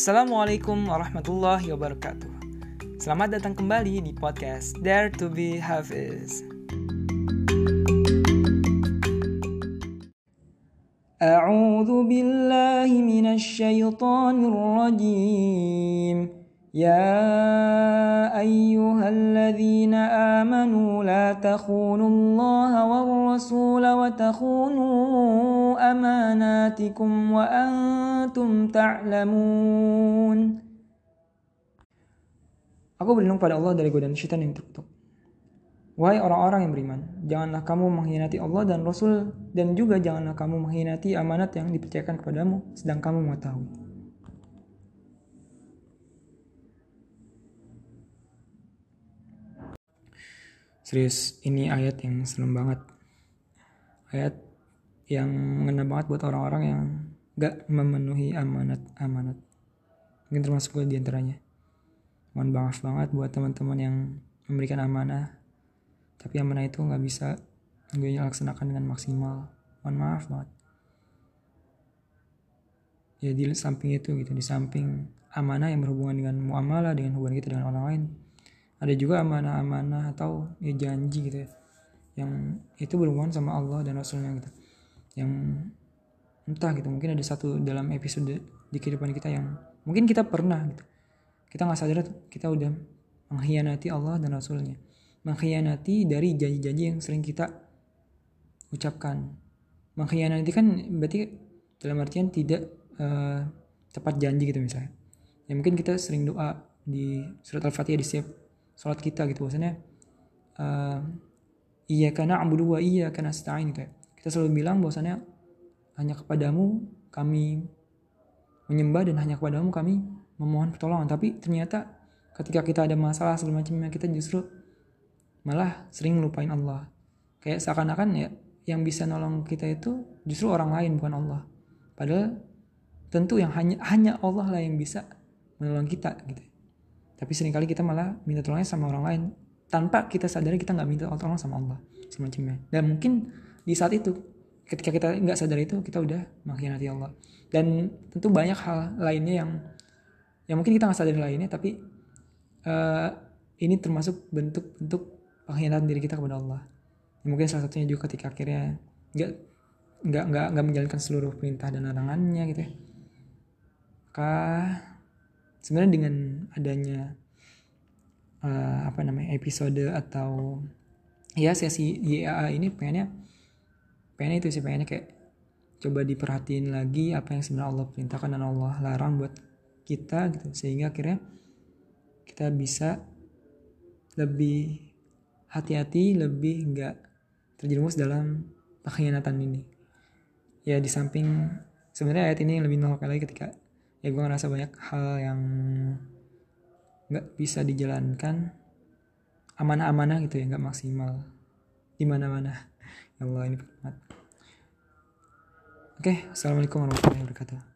Assalamualaikum warahmatullahi wabarakatuh. Selamat datang kembali di podcast Dare to be Hafiz. A'udzu billahi minasy syaithanir rajim. Ya ayyuhalladzina amanu la takhunullaha war-rasula wa takhunu amanatikum wa antum ta'lamun. Aku berlindung pada Allah dari godaan syaitan yang terkutuk. Wahai orang-orang yang beriman, janganlah kamu mengkhianati Allah dan Rasul, dan juga janganlah kamu mengkhianati amanat yang dipercayakan kepadamu sedang kamu mengetahui. Serius, ini ayat yang serem banget. Ayat yang mengena banget buat orang-orang yang gak memenuhi amanat. Mungkin termasuk gue diantaranya. Mohon maaf banget buat teman-teman yang memberikan amanah, tapi amanah itu gak bisa gue laksanakan dengan maksimal. Mohon maaf banget. Ya di samping itu gitu, di samping amanah yang berhubungan dengan muamalah, dengan hubungan kita dengan orang lain, ada juga amanah-amanah atau ya janji gitu ya, yang itu berhubungan sama Allah dan Rasulnya gitu, yang entah gitu, mungkin ada satu dalam episode di kehidupan kita yang mungkin kita pernah gitu, kita gak sadar kita udah mengkhianati Allah dan Rasulnya, mengkhianati dari janji-janji yang sering kita ucapkan. Mengkhianati kan berarti dalam artian tidak tepat janji gitu misalnya, ya mungkin kita sering doa di surat al-fatihah di setiap sholat kita gitu, bahasanya iyyaka na'budu wa iyyaka nasta'in gitu ya. Kita selalu bilang bahasanya hanya kepadamu kami menyembah dan hanya kepadamu kami memohon pertolongan, tapi ternyata ketika kita ada masalah segala macamnya, kita justru malah sering melupain Allah. Kayak seakan-akan ya yang bisa nolong kita itu justru orang lain, bukan Allah. Padahal tentu yang hanya Allah lah yang bisa menolong kita gitu. Tapi seringkali kita malah minta tolongnya sama orang lain tanpa kita sadari kita gak minta tolong sama Allah semacamnya. Dan mungkin di saat itu ketika kita gak sadar itu, kita udah mengkhianati Allah. Dan tentu banyak hal lainnya yang mungkin kita gak sadari lainnya, tapi ini termasuk bentuk-bentuk pengkhianatan diri kita kepada Allah. Dan mungkin salah satunya juga ketika akhirnya gak menjalankan seluruh perintah dan larangannya gitu ya. Maka sebenarnya dengan adanya episode atau ya sesi YAA ini pengennya itu sih, pengennya kayak coba diperhatiin lagi apa yang sebenarnya Allah perintahkan dan Allah larang buat kita gitu, sehingga akhirnya kita bisa lebih hati-hati, lebih nggak terjerumus dalam pengkhianatan ini. Ya di samping sebenarnya ayat ini yang lebih nolok lagi ketika ya gue ngerasa banyak hal yang gak bisa dijalankan, amanah-amanah gitu ya, gak maksimal di mana-mana. Ya Allah, ini berat. Oke, Assalamualaikum warahmatullahi wabarakatuh.